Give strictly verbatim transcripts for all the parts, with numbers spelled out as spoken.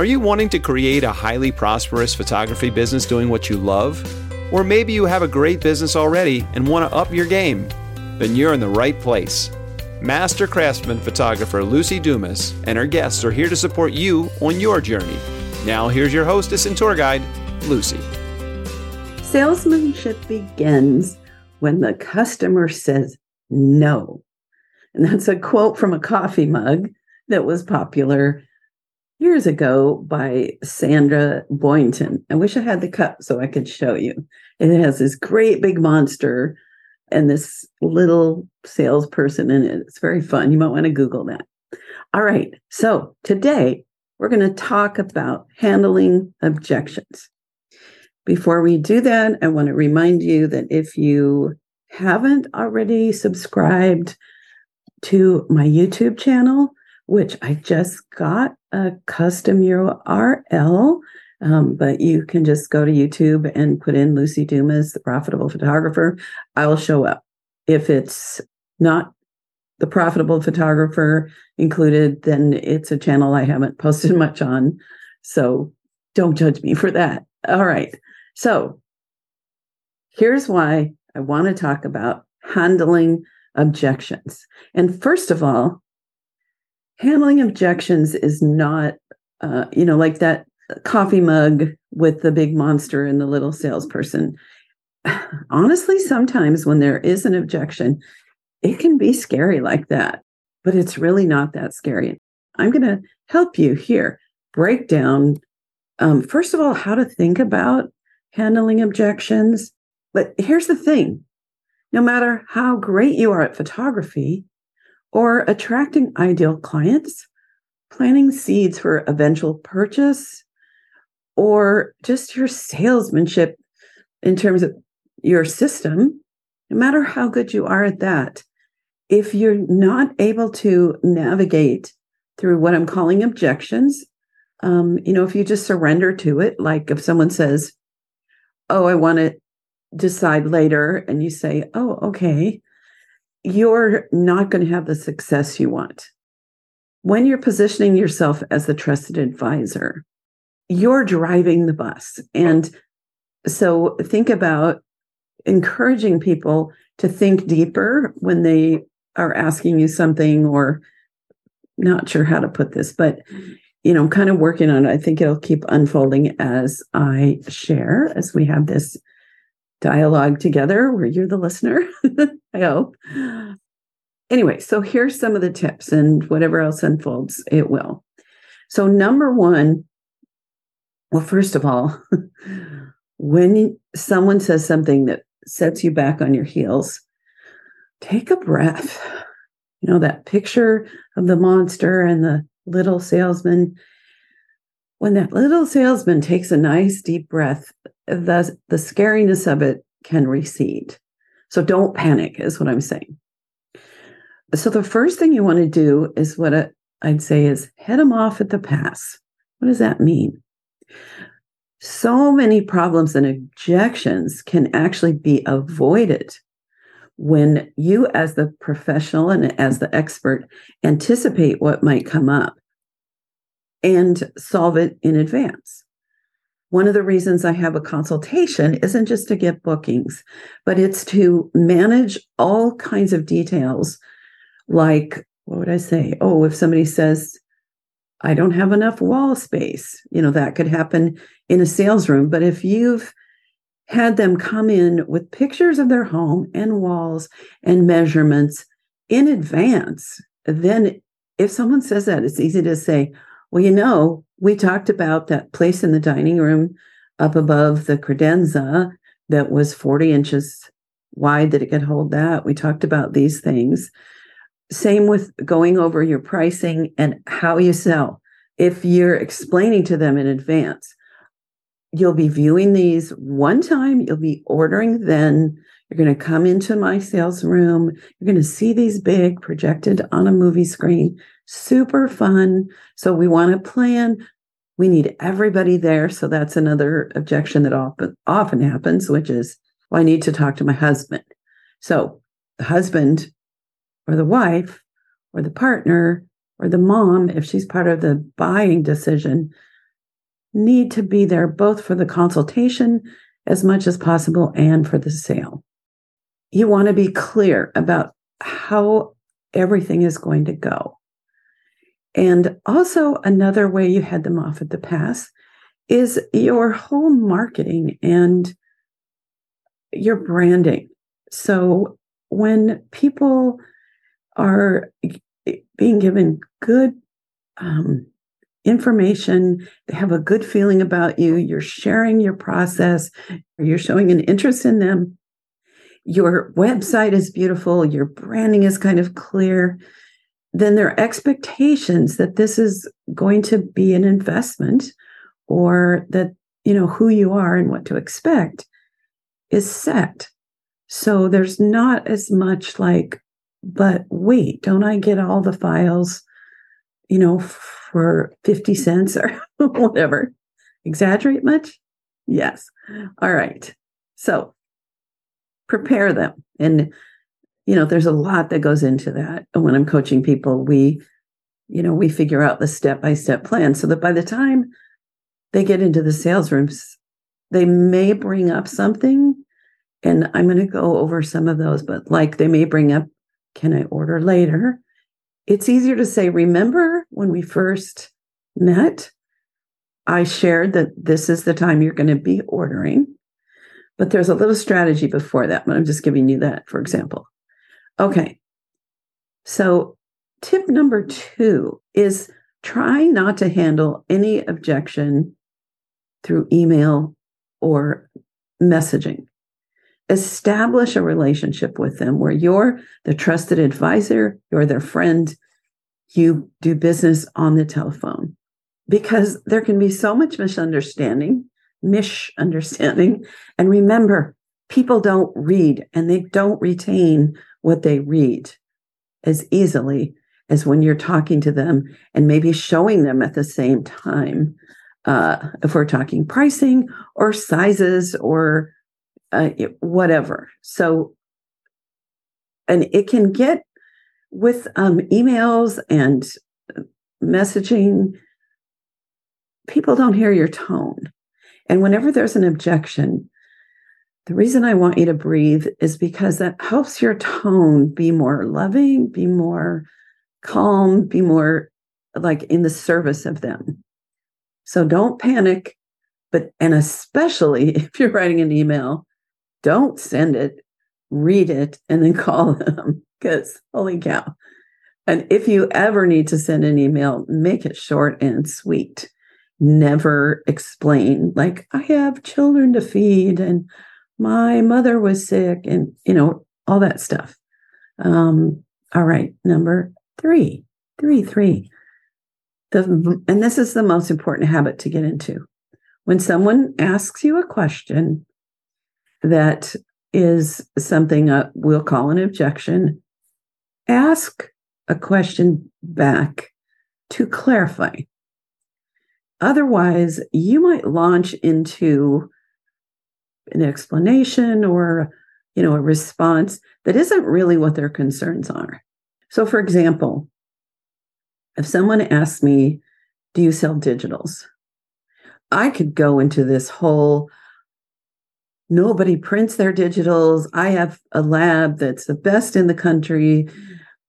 Are you wanting to create a highly prosperous photography business doing what you love? Or maybe you have a great business already and want to up your game? Then you're in the right place. Master craftsman photographer Luci Dumas and her guests are here to support you on your journey. Now here's your hostess and tour guide, Luci. Salesmanship begins when the customer says no. And that's a quote from a coffee mug that was popular years ago by Sandra Boynton. I wish I had the cup so I could show you. And it has this great big monster and this little salesperson in it. It's very fun. You might want to Google that. All right. So today we're going to talk about handling objections. Before we do that, I want to remind you that if you haven't already subscribed to my YouTube channel, which I just got a custom U R L, um, but you can just go to YouTube and put in Luci Dumas, The Profitable Photographer. I will show up. If it's not The Profitable Photographer included, then it's a channel I haven't posted much on. So don't judge me for that. All right. So here's why I want to talk about handling objections. And first of all, handling objections is not, uh, you know, like that coffee mug with the big monster and the little salesperson. Honestly, sometimes when there is an objection, it can be scary like that, but it's really not that scary. I'm going to help you here break down, um, first of all, how to think about handling objections. But here's the thing. No matter how great you are at photography or attracting ideal clients, planting seeds for eventual purchase, or just your salesmanship in terms of your system, no matter how good you are at that, if you're not able to navigate through what I'm calling objections, um, you know, if you just surrender to it, like if someone says, oh, I want to decide later, and you say, oh, okay, you're not going to have the success you want. When you're positioning yourself as the trusted advisor, you're driving the bus. And so think about encouraging people to think deeper when they are asking you something, or not sure how to put this, but you know, I'm kind of working on it. I think it'll keep unfolding as I share, as we have this dialogue together where you're the listener, I hope. Anyway, so here's some of the tips, and whatever else unfolds, it will. So number one, well, first of all, when someone says something that sets you back on your heels, take a breath. You know, that picture of the monster and the little salesman. When that little salesman takes a nice deep breath, the, the scariness of it can recede. So don't panic is what I'm saying. So the first thing you want to do is what I, I'd say is head them off at the pass. What does that mean? So many problems and objections can actually be avoided when you, as the professional and as the expert, anticipate what might come up and solve it in advance. One of the reasons I have a consultation isn't just to get bookings, but it's to manage all kinds of details. Like, what would I say? Oh, if somebody says, I don't have enough wall space, you know, that could happen in a sales room. But if you've had them come in with pictures of their home and walls and measurements in advance, then if someone says that, it's easy to say, well, you know, we talked about that place in the dining room up above the credenza that was forty inches wide, that it could hold that. We talked about these things. Same with going over your pricing and how you sell. If you're explaining to them in advance, you'll be viewing these one time, you'll be ordering then, you're going to come into my sales room, you're going to see these big projected on a movie screen. Super fun. So we want to plan. We need everybody there. So that's another objection that often, often happens, which is, well, I need to talk to my husband. So the husband or the wife or the partner or the mom, if she's part of the buying decision, need to be there both for the consultation as much as possible and for the sale. You want to be clear about how everything is going to go. And also another way you head them off at the pass is your whole marketing and your branding. So when people are being given good um, information, they have a good feeling about you, you're sharing your process, you're showing an interest in them, your website is beautiful, your branding is kind of clear, then their expectations that this is going to be an investment or that, you know, who you are and what to expect is set. So there's not as much like, but wait, don't I get all the files, you know, for fifty cents or whatever? Exaggerate much? Yes. All right. So prepare them. And, you know, there's a lot that goes into that. And when I'm coaching people, we, you know, we figure out the step-by-step plan so that by the time they get into the sales rooms, they may bring up something. And I'm going to go over some of those, but like they may bring up, can I order later? It's easier to say, remember when we first met, I shared that this is the time you're going to be ordering, but there's a little strategy before that, but I'm just giving you that, for example. Okay. So tip number two is try not to handle any objection through email or messaging. Establish a relationship with them where you're the trusted advisor, you're their friend, you do business on the telephone. Because there can be so much misunderstanding, misunderstanding. And remember, people don't read and they don't retain what they read as easily as when you're talking to them and maybe showing them at the same time. Uh, if we're talking pricing or sizes or Uh, whatever. So, and it can get with um, emails and messaging, people don't hear your tone. And whenever there's an objection, the reason I want you to breathe is because that helps your tone be more loving, be more calm, be more like in the service of them. So don't panic, but, and especially if you're writing an email, don't send it, read it, and then call them because holy cow. And if you ever need to send an email, make it short and sweet. Never explain like, I have children to feed and my mother was sick and, you know, all that stuff. Um, all right. Number three, three, three. The, and this is the most important habit to get into. When someone asks you a question, that is something uh, we'll call an objection, ask a question back to clarify. Otherwise, you might launch into an explanation or, you know, a response that isn't really what their concerns are. So, for example, if someone asks me, do you sell digitals? I could go into this whole nobody prints their digitals. I have a lab that's the best in the country.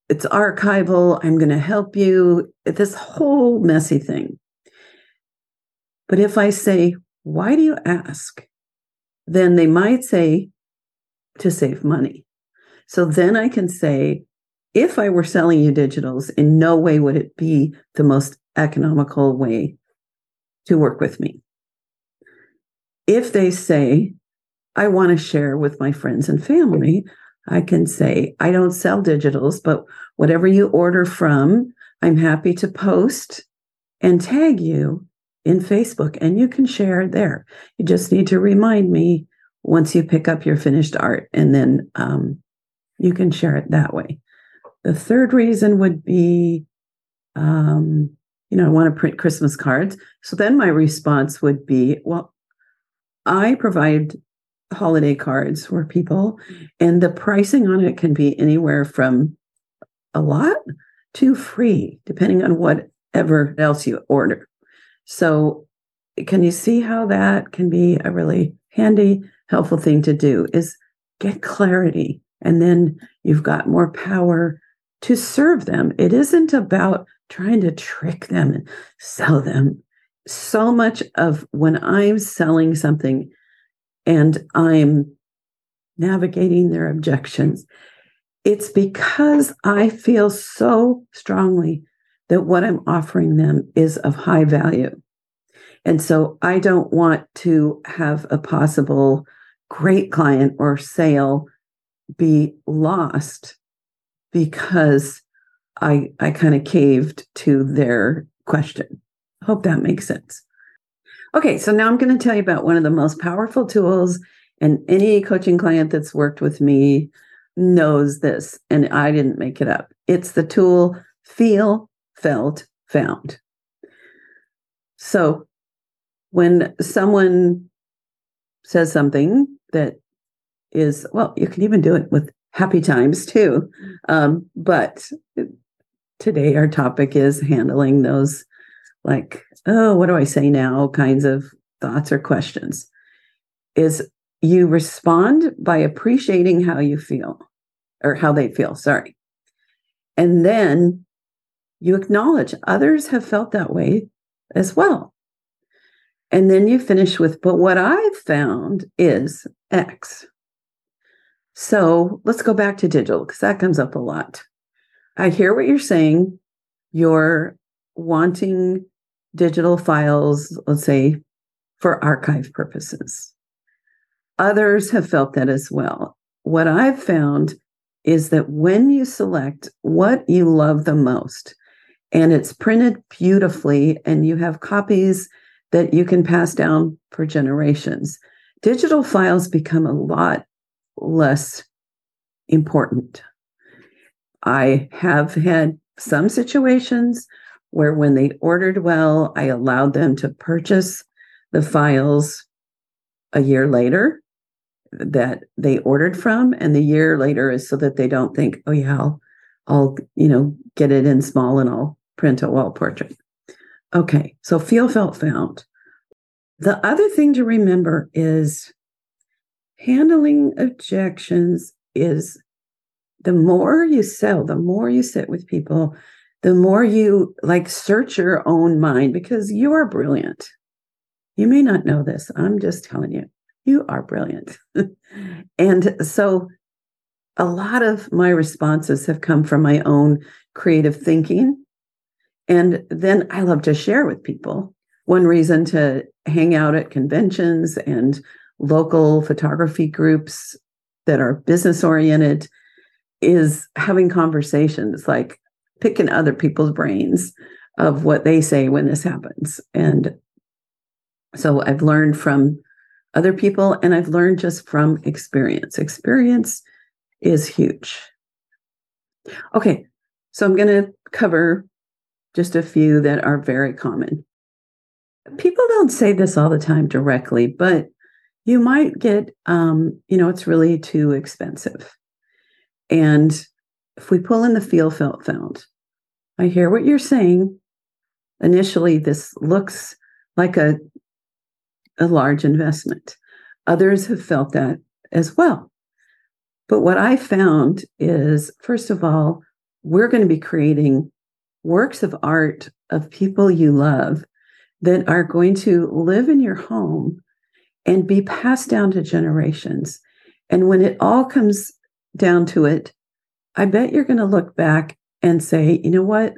It's archival. I'm going to help you. This whole messy thing. But if I say, why do you ask? Then they might say, to save money. So then I can say, if I were selling you digitals, in no way would it be the most economical way to work with me. If they say, I want to share with my friends and family, I can say, I don't sell digitals, but whatever you order from, I'm happy to post and tag you in Facebook, and you can share there. You just need to remind me once you pick up your finished art, and then um, you can share it that way. The third reason would be, um, you know, I want to print Christmas cards. So then my response would be, well, I provide holiday cards for people, and the pricing on it can be anywhere from a lot to free, depending on whatever else you order. So can you see how that can be a really handy, helpful thing to do, is get clarity, and then you've got more power to serve them. It isn't about trying to trick them and sell them. So much of when I'm selling something and I'm navigating their objections, it's because I feel so strongly that what I'm offering them is of high value. And so I don't want to have a possible great client or sale be lost because I I kind of caved to their question. Hope that makes sense. Okay, so now I'm going to tell you about one of the most powerful tools, and any coaching client that's worked with me knows this, and I didn't make it up. It's the tool Feel, Felt, Found. So when someone says something that is, well, you can even do it with happy times too. Um, but today our topic is handling those like, oh, what do I say now kinds of thoughts or questions, is you respond by appreciating how you feel or how they feel, sorry. And then you acknowledge others have felt that way as well. And then you finish with, but what I've found is X. So let's go back to digital because that comes up a lot. I hear what you're saying. You're wanting digital files, let's say, for archive purposes. Others have felt that as well. What I've found is that when you select what you love the most, and it's printed beautifully, and you have copies that you can pass down for generations, digital files become a lot less important. I have had some situations where when they ordered well, I allowed them to purchase the files a year later that they ordered from, and the year later is so that they don't think, oh yeah, I'll, I'll you know, get it in small and I'll print a wall portrait. Okay, so Feel, Felt, Found. The other thing to remember is handling objections is the more you sell, the more you sit with people, the more you like search your own mind, because you are brilliant. You may not know this. I'm just telling you, you are brilliant. And so a lot of my responses have come from my own creative thinking. And then I love to share with people. One reason to hang out at conventions and local photography groups that are business oriented is having conversations, like picking other people's brains of what they say when this happens. And so I've learned from other people, and I've learned just from experience. Experience is huge. Okay, so I'm going to cover just a few that are very common. People don't say this all the time directly, but you might get, um, you know, it's really too expensive. And if we pull in the Feel, Felt, Found, I hear what you're saying. Initially, this looks like a, a large investment. Others have felt that as well. But what I found is, first of all, we're going to be creating works of art of people you love that are going to live in your home and be passed down to generations. And when it all comes down to it, I bet you're going to look back and say, you know what?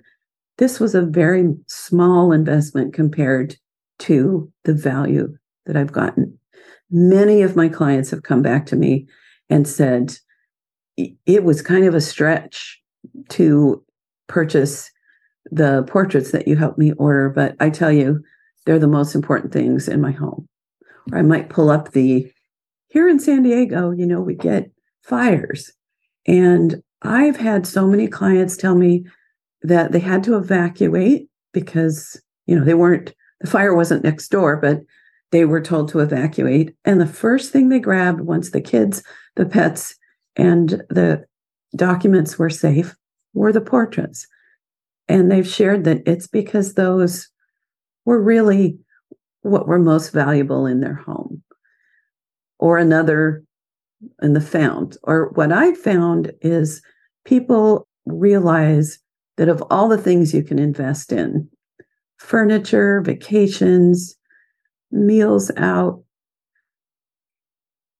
This was a very small investment compared to the value that I've gotten. Many of my clients have come back to me and said, it was kind of a stretch to purchase the portraits that you helped me order, but I tell you, they're the most important things in my home. Or I might pull up the, here in San Diego, you know, we get fires. And I've had so many clients tell me that they had to evacuate because, you know, they weren't, the fire wasn't next door, but they were told to evacuate. And the first thing they grabbed once the kids, the pets, and the documents were safe were the portraits. And they've shared that it's because those were really what were most valuable in their home, or another in the found. Or what I found is people realize that of all the things you can invest in, furniture, vacations, meals out,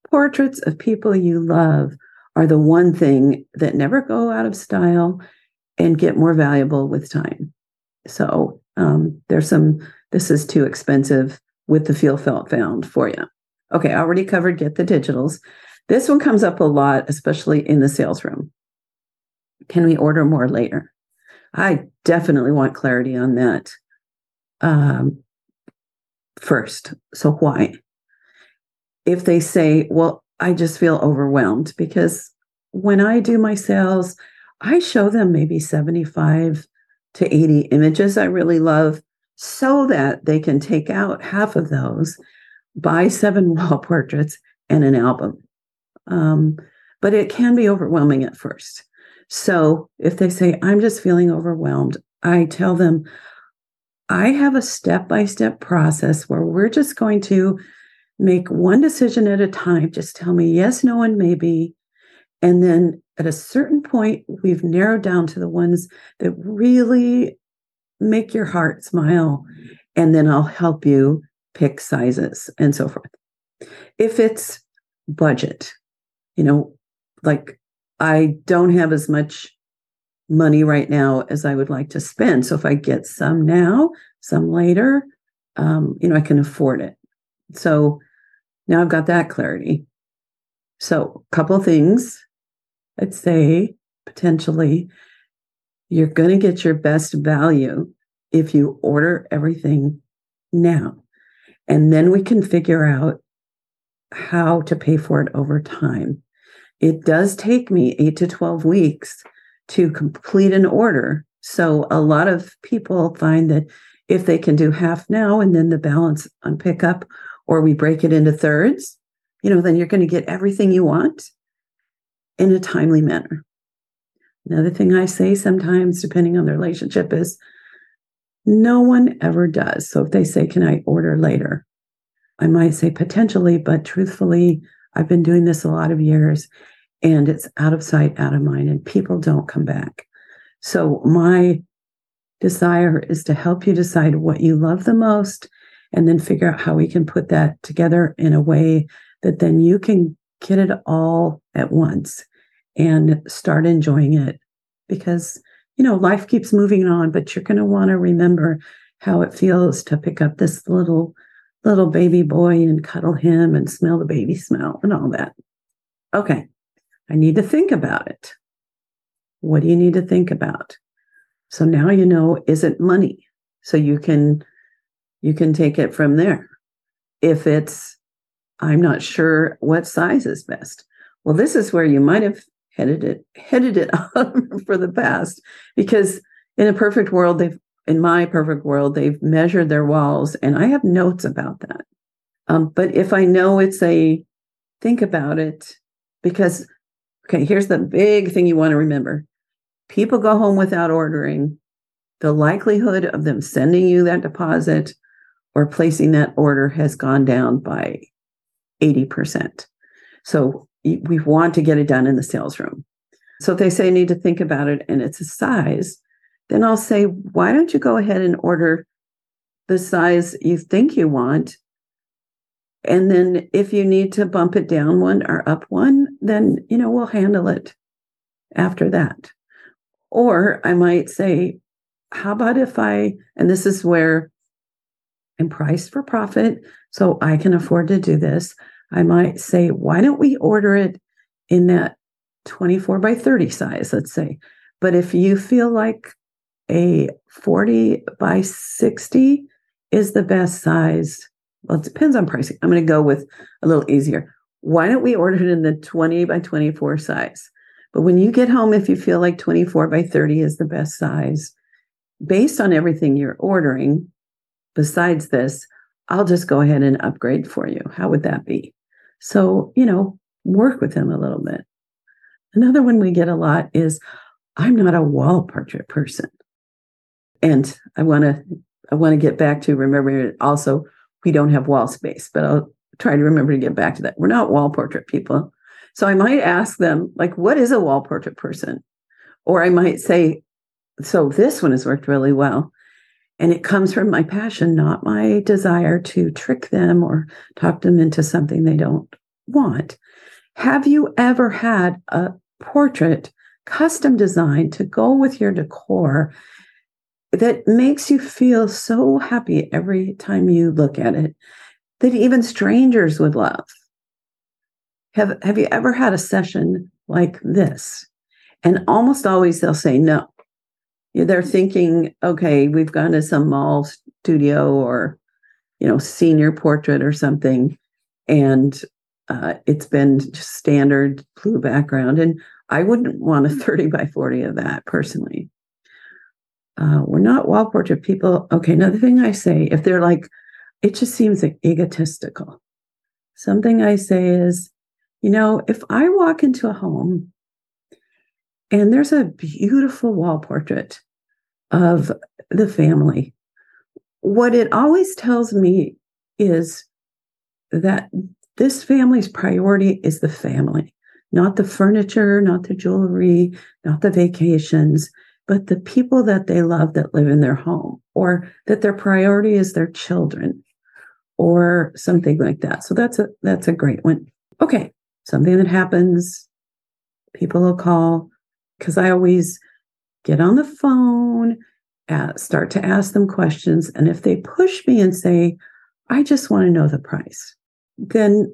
portraits of people you love are the one thing that never go out of style and get more valuable with time. So um, there's some, this is too expensive with the Feel, Felt, Found for you. Okay, I already covered Get the Digitals. This one comes up a lot, especially in the sales room. Can we order more later? I definitely want clarity on that um, first. So why? If they say, well, I just feel overwhelmed, because when I do my sales, I show them maybe seventy-five to eighty images I really love, so that they can take out half of those, buy seven wall portraits and an album. Um, but it can be overwhelming at first. So if they say, I'm just feeling overwhelmed, I tell them, I have a step-by-step process where we're just going to make one decision at a time. Just tell me yes, no, and maybe. And then at a certain point, we've narrowed down to the ones that really make your heart smile. And then I'll help you pick sizes and so forth. If it's budget, you know, like I don't have as much money right now as I would like to spend. So if I get some now, some later, um, you know, I can afford it. So now I've got that clarity. So a couple of things I'd say, potentially, you're going to get your best value if you order everything now. And then we can figure out how to pay for it over time. It does take me eight to twelve weeks to complete an order. So a lot of people find that if they can do half now and then the balance on pickup, or we break it into thirds, you know, then you're going to get everything you want in a timely manner. Another thing I say sometimes, depending on the relationship, is no one ever does. So if they say, can I order later? I might say potentially, but truthfully, I've been doing this a lot of years and it's out of sight, out of mind, and people don't come back. So my desire is to help you decide what you love the most and then figure out how we can put that together in a way that then you can get it all at once and start enjoying it, because, you know, life keeps moving on, but you're going to want to remember how it feels to pick up this little, little baby boy and cuddle him and smell the baby smell and all that. Okay. I need to think about it. What do you need to think about? So now, you know, is it money? So you can, you can take it from there. If it's, I'm not sure what size is best. Well, this is where you might have headed it, headed it for the past, because in a perfect world, they've, in my perfect world, they've measured their walls, and I have notes about that. Um, but if I know it's a, think about it, because, okay, here's the big thing you want to remember. People go home without ordering. The likelihood of them sending you that deposit or placing that order has gone down by eighty percent. So we want to get it done in the sales room. So if they say I need to think about it and it's a size, then I'll say, why don't you go ahead and order the size you think you want? And then if you need to bump it down one or up one, then, you know, we'll handle it after that. Or I might say, how about if I, and this is where I'm priced for profit, so I can afford to do this. I might say, why don't we order it in that twenty-four by thirty size, let's say. But if you feel like a forty by sixty is the best size, well, it depends on pricing. I'm going to go with a little easier. Why don't we order it in the twenty by twenty-four size? But when you get home, if you feel like twenty-four by thirty is the best size, based on everything you're ordering, besides this, I'll just go ahead and upgrade for you. How would that be? So, you know, work with them a little bit. Another one we get a lot is, I'm not a wall portrait person. And I want to I want to get back to remembering also we don't have wall space, but I'll try to remember to get back to that. We're not wall portrait people. So I might ask them, like, what is a wall portrait person? Or I might say, so this one has worked really well. And it comes from my passion, not my desire to trick them or talk them into something they don't want. Have you ever had a portrait custom designed to go with your decor that makes you feel so happy every time you look at it that even strangers would love? Have, have you ever had a session like this? And almost always they'll say no. They're thinking, okay, we've gone to some mall studio or, you know, senior portrait or something, and uh, it's been just standard blue background. And I wouldn't want a thirty by forty of that personally. Uh, we're not wall portrait people. Okay, another thing I say, if they're like, it just seems like egotistical. Something I say is, you know, if I walk into a home and there's a beautiful wall portrait of the family, what it always tells me is that this family's priority is the family, not the furniture, not the jewelry, not the vacations, but the people that they love that live in their home, or that their priority is their children or something like that. So that's a that's a great one. Okay, something that happens, people will call. Because I always get on the phone, uh, start to ask them questions. And if they push me and say, I just want to know the price, then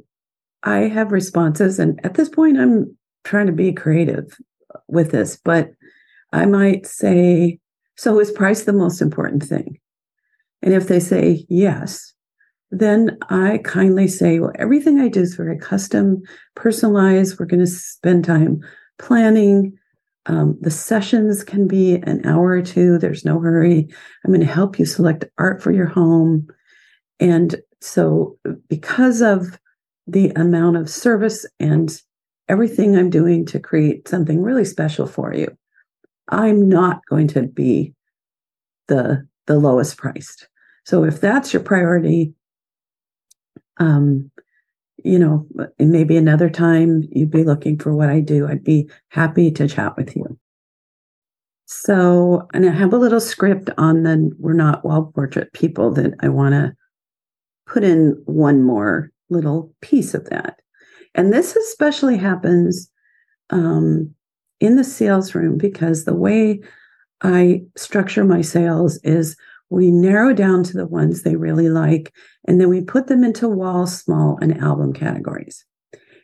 I have responses. And at this point, I'm trying to be creative with this, but I might say, so is price the most important thing? And if they say yes, then I kindly say, well, everything I do is very custom, personalized. We're going to spend time planning. Um, the sessions can be an hour or two. There's no hurry. I'm going to help you select art for your home. And so because of the amount of service and everything I'm doing to create something really special for you, I'm not going to be the, the lowest priced. So if that's your priority, um, you know, and maybe another time you'd be looking for what I do. I'd be happy to chat with you. So, and I have a little script on the We're Not Wall Portrait People that I want to put in one more little piece of that. And this especially happens um, in the sales room, because the way I structure my sales is we narrow down to the ones they really like, and then we put them into wall, small, and album categories.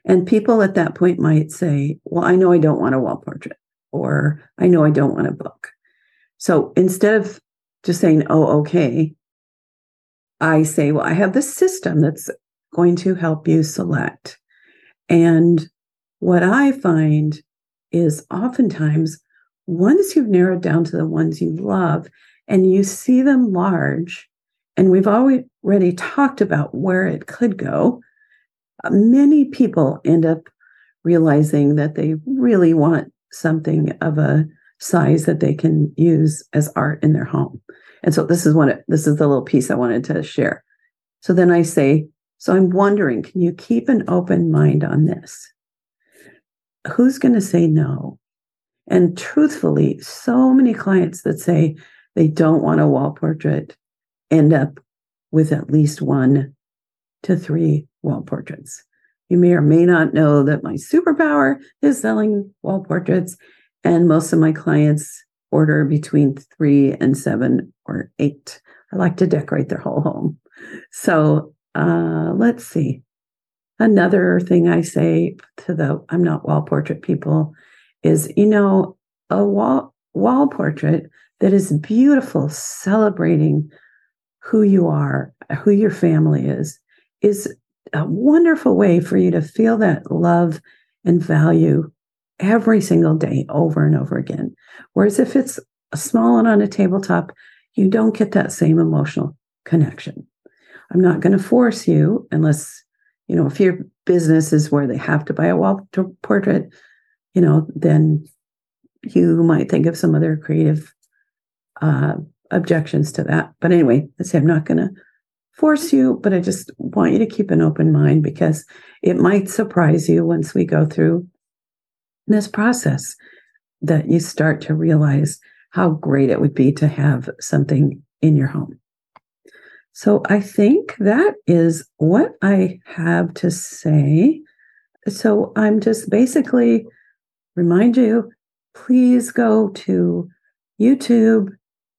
And people at that point might say, well, I know I don't want a wall portrait, or I know I don't want a book. So instead of just saying, oh, okay, I say, well, I have this system that's going to help you select. And what I find is oftentimes, once you've narrowed down to the ones you love, and you see them large, and we've already talked about where it could go, many people end up realizing that they really want something of a size that they can use as art in their home. And so this is one, this is the little piece I wanted to share. So then I say, so I'm wondering, can you keep an open mind on this? Who's going to say no? And truthfully, so many clients that say they don't want a wall portrait end up with at least one to three wall portraits. You may or may not know that my superpower is selling wall portraits, and most of my clients order between three and seven or eight. I like to decorate their whole home. So uh, let's see. Another thing I say to the I'm not wall portrait people is, you know, a wall wall portrait that is beautiful, celebrating who you are, who your family is, is a wonderful way for you to feel that love and value every single day over and over again. Whereas if it's a small one on a tabletop, you don't get that same emotional connection. I'm not going to force you, unless, you know, if your business is where they have to buy a wall portrait, you know, then you might think of some other creative Uh, objections to that. But anyway, let's say I'm not going to force you, but I just want you to keep an open mind, because it might surprise you once we go through this process that you start to realize how great it would be to have something in your home. So I think that is what I have to say. So I'm just basically remind you, please go to YouTube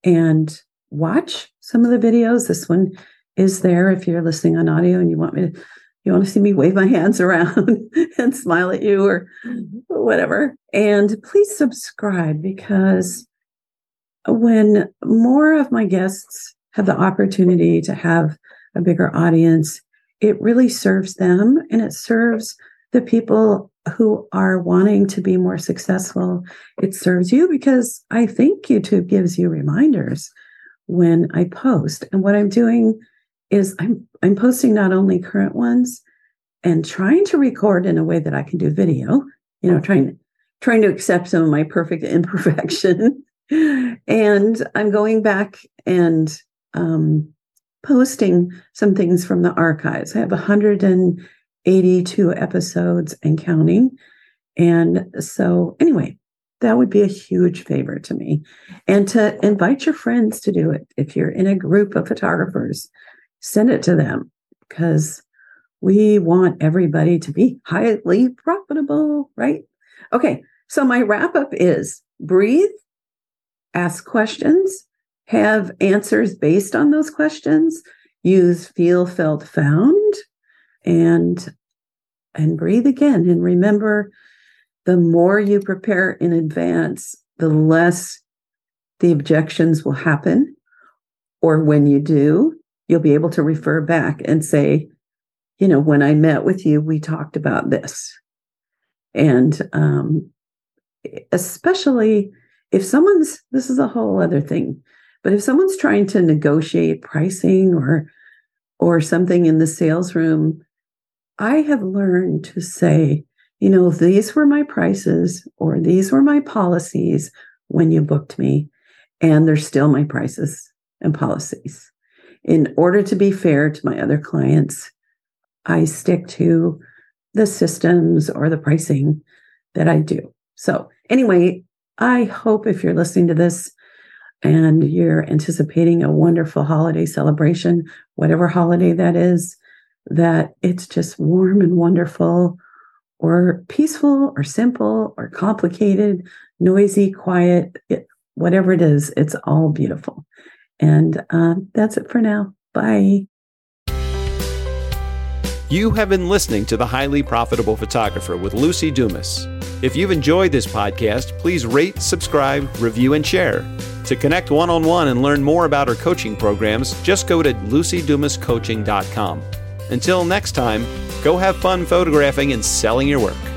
and watch some of the videos. This one is there if you're listening on audio and you want me to, you want to see me wave my hands around and smile at you or whatever. And please subscribe, because when more of my guests have the opportunity to have a bigger audience, it really serves them and it serves the people who are wanting to be more successful. It serves you, because I think YouTube gives you reminders when I post. And what I'm doing is I'm I'm posting not only current ones and trying to record in a way that I can do video, you know, trying trying to accept some of my perfect imperfection. And I'm going back and um, posting some things from the archives. I have one hundred eighty-two episodes and counting. And so anyway, that would be a huge favor to me. And to invite your friends to do it. If you're in a group of photographers, send it to them, because we want everybody to be highly profitable, right? Okay, so my wrap up is breathe, ask questions, have answers based on those questions, use feel, felt, found, and, and breathe again. And remember, the more you prepare in advance, the less the objections will happen. Or when you do, you'll be able to refer back and say, you know, when I met with you, we talked about this. And um, especially if someone's, this is a whole other thing, but if someone's trying to negotiate pricing or or something in the sales room, I have learned to say, you know, these were my prices or these were my policies when you booked me, and they're still my prices and policies. In order to be fair to my other clients, I stick to the systems or the pricing that I do. So anyway, I hope if you're listening to this and you're anticipating a wonderful holiday celebration, whatever holiday that is, that it's just warm and wonderful, or peaceful, or simple, or complicated, noisy, quiet, it, whatever it is, it's all beautiful. And um, that's it for now. Bye. You have been listening to The Highly Profitable Photographer with Luci Dumas. If you've enjoyed this podcast, please rate, subscribe, review, and share. To connect one-on-one and learn more about our coaching programs, just go to luci dumas coaching dot com. Until next time, go have fun photographing and selling your work.